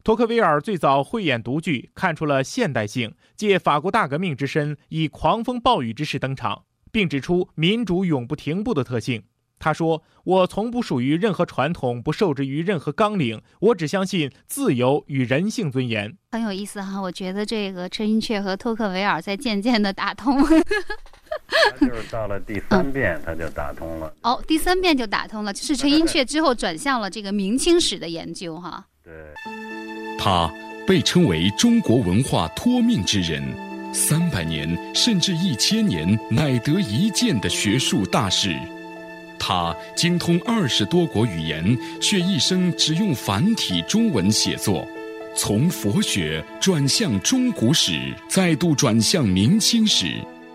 托克维尔最早慧眼独具，看出了现代性，借法国大革命之身，以狂风暴雨之势登场。并指出民主永不停步的特性。他说：“我从不属于任何传统，不受制于任何纲领，我只相信自由与人性尊严。”很有意思哈，我觉得这个陈寅恪和托克维尔在渐渐的打通。他就是到了第三遍，他就打通了。哦，第三遍就打通了，就是陈寅恪之后转向了这个明清史的研究哈。对，他被称为中国文化托命之人，三百年甚至一千年乃得一见的学术大师。他精通二十多国语言，却一生只用繁体中文写作。从佛学转向中古史，再度转向明清史，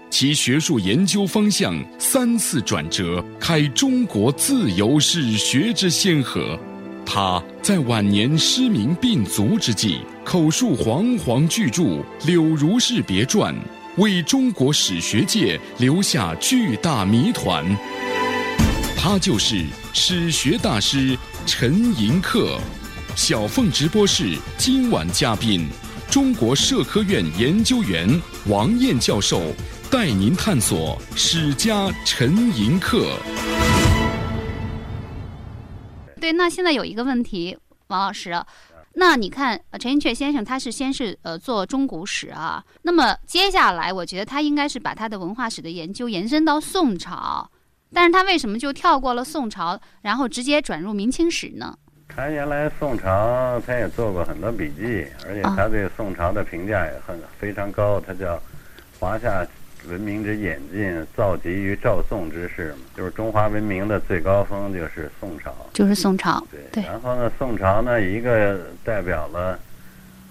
其学术研究方向三次转折，开中国自由史学之先河。他在晚年失明病足之际，口述煌煌巨著《柳如是别传》，为中国史学界留下巨大谜团。他就是史学大师陈寅恪。小凤直播室今晚嘉宾，中国社科院研究员王燕教授，带您探索史家陈寅恪。对，那现在有一个问题，王老师，那你看陈寅恪先生他是先是呃做中古史啊，那么接下来我觉得他应该是把他的文化史的研究延伸到宋朝，但是他为什么就跳过了宋朝，然后直接转入明清史呢？他原来宋朝他也做过很多笔记，而且他对宋朝的评价也很非常高，他叫华夏文明之演进，造极于赵宋之势嘛，就是中华文明的最高峰就是宋朝，就是宋朝。对，对。然后呢，宋朝呢，一个代表了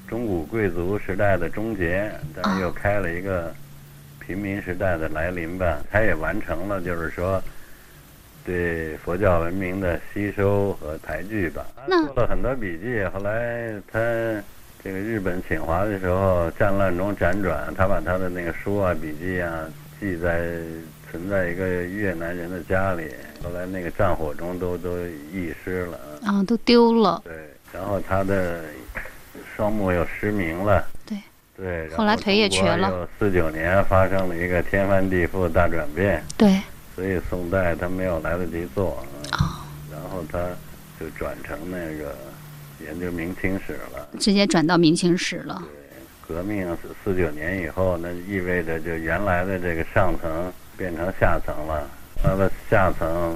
中古贵族时代的终结，但是又开了一个平民时代的来临吧。它也完成了，就是说对佛教文明的吸收和抬举吧。他做了很多笔记，后来他。这个日本侵华的时候，战乱中辗转，他把他的那个书啊、笔记啊，记在存在一个越南人的家里，后来那个战火中都都遗失了啊，都丢了。对，然后他的双目又失明了。对对，后来腿也瘸了。四九年发生了一个天翻地覆大转变。对，所以宋代他没有来得及做啊，然后他就转成那个。研究明清史了，直接转到明清史了。对，革命四九年以后，那意味着就原来的这个上层变成下层了，那么下层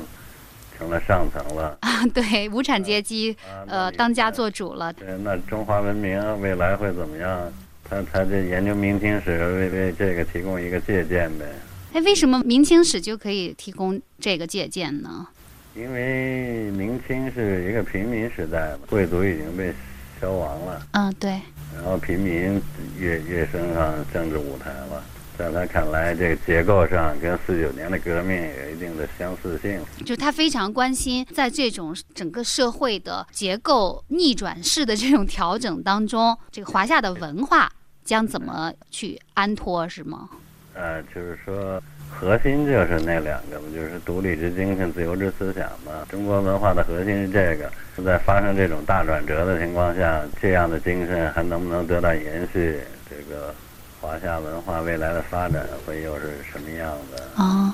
成了上层了啊！对，无产阶级、啊、呃当家做主了。对，那中华文明未来会怎么样？他他这研究明清史为为这个提供一个借鉴呗。哎，为什么明清史就可以提供这个借鉴呢？因为明清是一个平民时代嘛，贵族已经被消亡了。嗯，对。然后平民越越升上政治舞台了，在他看来，这个结构上跟四九年的革命有一定的相似性。就他非常关心，在这种整个社会的结构逆转式的这种调整当中，这个华夏的文化将怎么去安托，是吗？呃，就是说。核心就是那两个，就是独立之精神、自由之思想嘛。中国文化的核心是这个，在发生这种大转折的情况下，这样的精神还能不能得到延续？这个华夏文化未来的发展会又是什么样的？哦，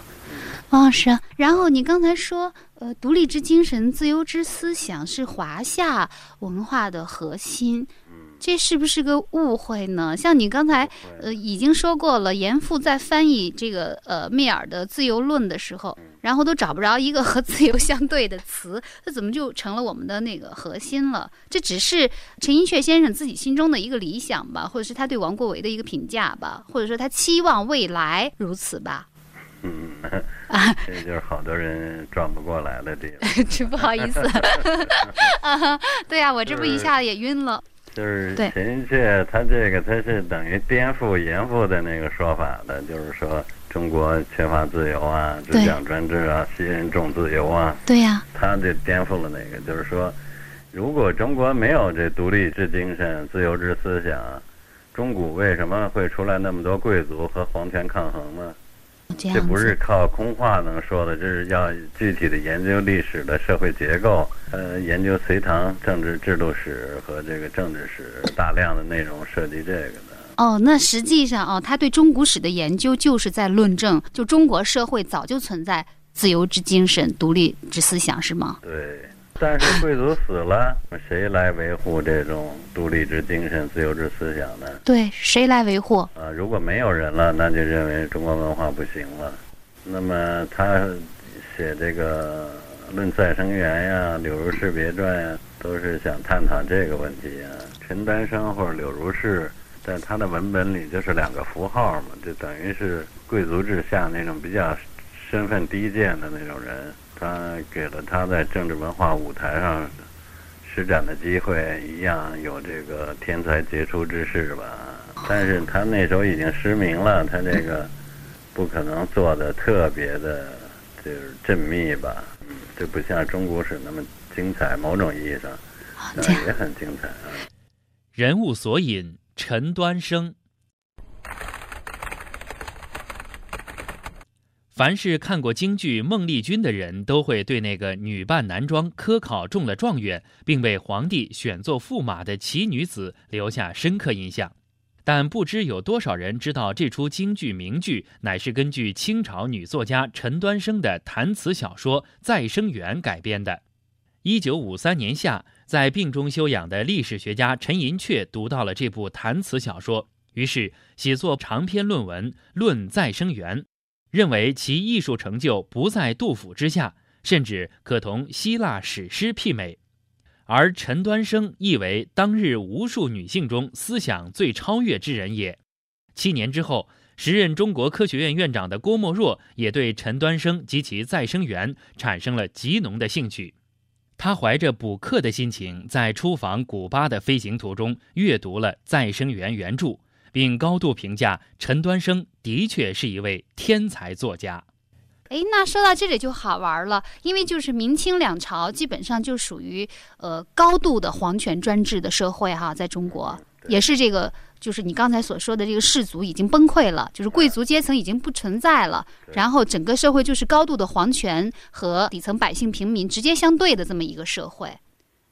王老师，然后你刚才说，呃，独立之精神、自由之思想是华夏文化的核心。这是不是个误会呢？像你刚才呃已经说过了，严复在翻译这个呃密尔的《自由论》的时候，然后都找不着一个和自由相对的词，那怎么就成了我们的那个核心了？这只是陈寅恪先生自己心中的一个理想吧，或者是他对王国维的一个评价吧，或者说他期望未来如此吧。嗯，这就是好多人转不过来的地方。这不好意思啊，对啊，我这不一下也晕了。就是陈寅恪，他这个他是等于颠覆严复的那个说法的，就是说中国缺乏自由啊，只讲专制啊，西人重自由啊。对呀、啊，他就颠覆了那个，就是说，如果中国没有这独立之精神、自由之思想，中古为什么会出来那么多贵族和皇权抗衡呢？这, 这不是靠空话能说的，这是要具体的研究历史的社会结构，呃，研究隋唐政治制度史和这个政治史，大量的内容涉及这个的。哦，那实际上啊、哦，他对中古史的研究就是在论证，就中国社会早就存在自由之精神、独立之思想，是吗？对。但是贵族死了，谁来维护这种独立之精神、自由之思想呢？对，谁来维护？啊，如果没有人了，那就认为中国文化不行了。那么他写这个《论再生缘》呀，《柳如是别传》呀，都是想探讨这个问题呀。陈丹生或者柳如是，在他的文本里就是两个符号嘛，就等于是贵族之下那种比较身份低贱的那种人。他给了他在政治文化舞台上施展的机会，一样有这个天才杰出之士吧。但是他那时候已经失明了，他这个不可能做的特别的，就是缜密吧。嗯，这不像中古史那么精彩，某种意义上，那也很精彩啊。人物索引：陈端生。凡是看过京剧《孟丽君》的人都会对那个女扮男装科考中了状元并被皇帝选作驸马的奇女子留下深刻印象，但不知有多少人知道这出京剧名剧乃是根据清朝女作家陈端生的弹词小说《再生缘》改编的。一九五三年夏，在病中休养的历史学家陈寅恪读到了这部弹词小说，于是写作长篇论文《论再生缘》，认为其艺术成就不在杜甫之下，甚至可同希腊史诗媲美。而陈端生亦为当日无数女性中思想最超越之人也。七年之后，时任中国科学院院长的郭沫若也对陈端生及其再生缘产生了极浓的兴趣。他怀着补课的心情，在出访古巴的飞行途中阅读了《再生缘》原著，并高度评价陈端生的确是一位天才作家。哎，那说到这里就好玩了，因为就是明清两朝基本上就属于呃高度的皇权专制的社会哈，在中国也是这个，就是你刚才所说的这个士族已经崩溃了，就是贵族阶层已经不存在了，然后整个社会就是高度的皇权和底层百姓平民直接相对的这么一个社会。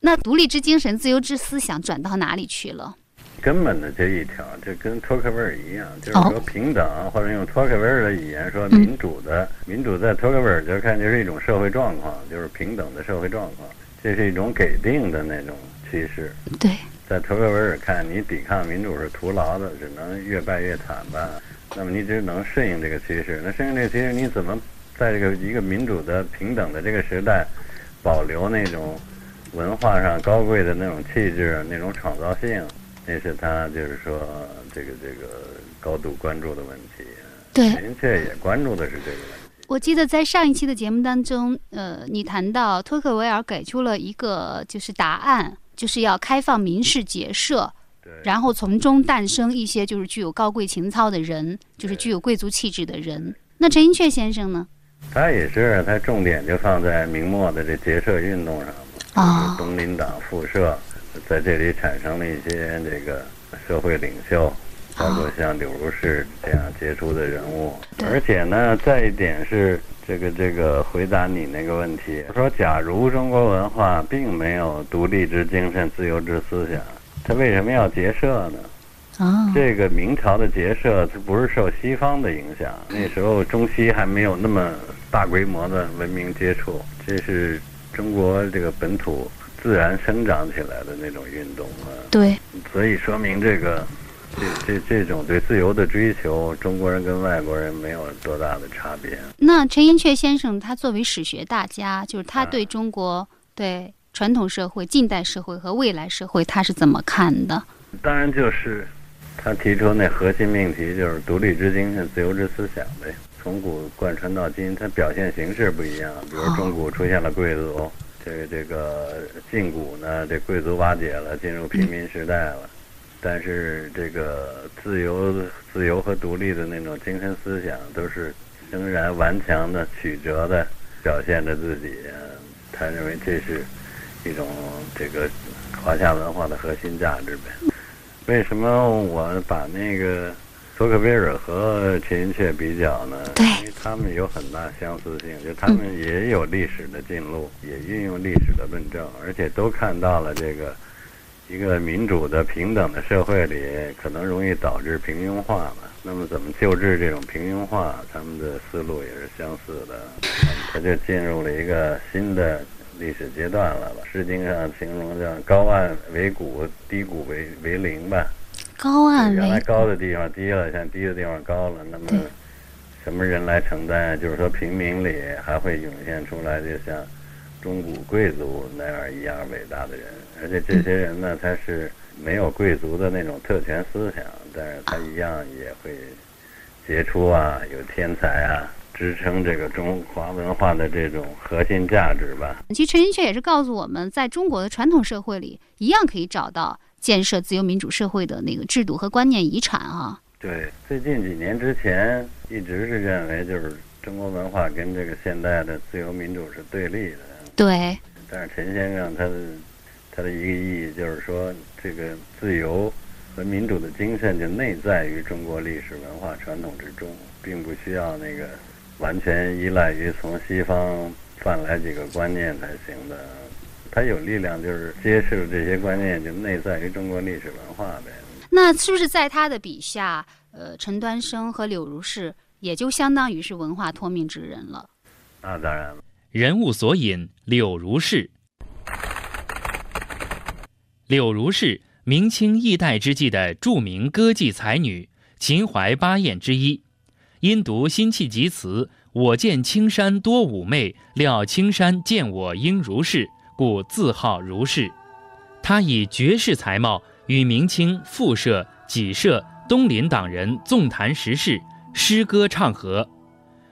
那独立之精神、自由之思想转到哪里去了？根本的这一条，这跟托克维尔一样，就是说平等，或者用托克维尔的语言说民主的，民主在托克维尔就看就是一种社会状况，就是平等的社会状况，这是一种给定的那种趋势。对，在托克维尔看，你抵抗民主是徒劳的，只能越败越惨吧。那么你只能顺应这个趋势，那顺应这个趋势，你怎么在这个一个民主的平等的这个时代，保留那种文化上高贵的那种气质，那种创造性？那是他就是说这个这个高度关注的问题。对，明确也关注的是这个问题。我记得在上一期的节目当中，呃，你谈到托克维尔给出了一个就是答案，就是要开放民事结社，然后从中诞生一些就是具有高贵情操的人，就是具有贵族气质的人。那陈寅恪先生呢？他也是，他重点就放在明末的这结社运动上嘛，就是东林党复社。在这里产生了一些这个社会领袖，包括像柳如是这样杰出的人物。而且呢，再一点是这个这个回答你那个问题，说假如中国文化并没有独立之精神、自由之思想，它为什么要结社呢？啊，这个明朝的结社，它不是受西方的影响，那时候中西还没有那么大规模的文明接触，这是中国这个本土自然生长起来的那种运动啊。对，所以说明这个这这这种对自由的追求，中国人跟外国人没有多大的差别。那陈寅恪先生他作为史学大家，就是他对中国、啊、对传统社会、近代社会和未来社会他是怎么看的？当然就是他提出那核心命题，就是独立之精神、自由之思想呗，从古贯穿到今，它表现形式不一样。比如中古出现了贵族、哦，这个这个近古呢，这贵族瓦解了，进入平民时代了。但是这个自由、自由和独立的那种精神思想，都是仍然顽强的、曲折的表现着自己。他认为这是一种这个华夏文化的核心价值呗。为什么我把那个托克维尔和陈寅恪比较呢？对，因为他们有很大相似性，就他们也有历史的进路，也运用历史的论证，而且都看到了这个一个民主的平等的社会里可能容易导致平庸化嘛，那么怎么救治这种平庸化，他们的思路也是相似的，他就进入了一个新的历史阶段了吧。《诗经》上形容叫高岸为谷，低谷为为陵吧。高岸为原来高的地方低了，现在低的地方高了，那么什么人来承担？就是说平民里还会涌现出来，就像中古贵族那样一样伟大的人，而且这些人呢，他是没有贵族的那种特权思想，但是他一样也会杰出啊，有天才啊，支撑这个中华文化的这种核心价值吧。其实陈寅恪也是告诉我们，在中国的传统社会里，一样可以找到建设自由民主社会的那个制度和观念遗产啊。对，最近几年之前一直是认为就是中国文化跟这个现代的自由民主是对立的。对。但是陈先生他的他的一个意义就是说，这个自由和民主的精神就内在于中国历史文化传统之中，并不需要那个完全依赖于从西方泛来几个观念才行的，它有力量就是接受这些观念，就内在于中国历史文化呗。那是不是在他的笔下，呃，陈端生和柳如是也就相当于是文化托命之人了？那当然了。人物索引：柳如是。柳如是，明清易代之际的著名歌妓才女，秦淮八艳之一。因读辛弃疾词“我见青山多妩媚，料青山见我应如是”，故自号如是。她以绝世才貌与明清复社、己社、东林党人纵谈时事，诗歌唱和。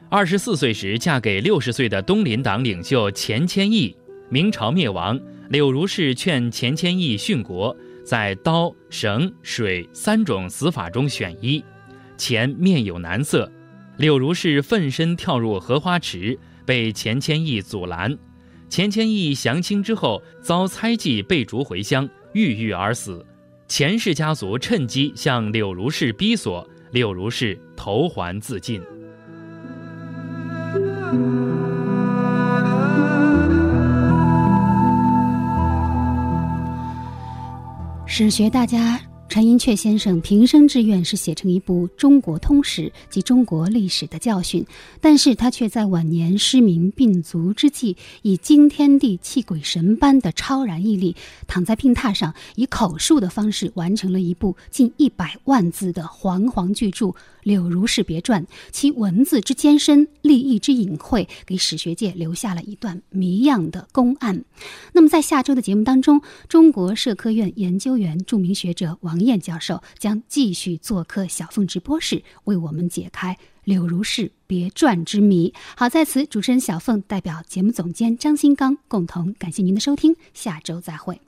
二十四岁时嫁给六十岁的东林党领袖钱谦益。明朝灭亡，柳如是劝钱谦益殉国，在刀、绳、水三种死法中选一。钱面有难色，柳如是奋身跳入荷花池，被钱谦益阻拦。钱谦益降清之后遭猜忌，被逐回乡，郁郁而死。钱氏家族趁机向柳如是逼索，柳如是投环自尽。史学大家陈寅恪先生平生志愿是写成一部中国通史及中国历史的教训，但是他却在晚年失明病足之际，以惊天地泣鬼神般的超然毅力，躺在病榻上以口述的方式完成了一部近一百万字的煌煌巨著《柳如是别传》，其文字之艰深，立意之隐晦，给史学界留下了一段谜样的公案。那么在下周的节目当中，中国社科院研究员著名学者王燕教授将继续做客小凤直播室，为我们解开《柳如是别传》之谜。好，在此主持人小凤代表节目总监张新刚共同感谢您的收听，下周再会。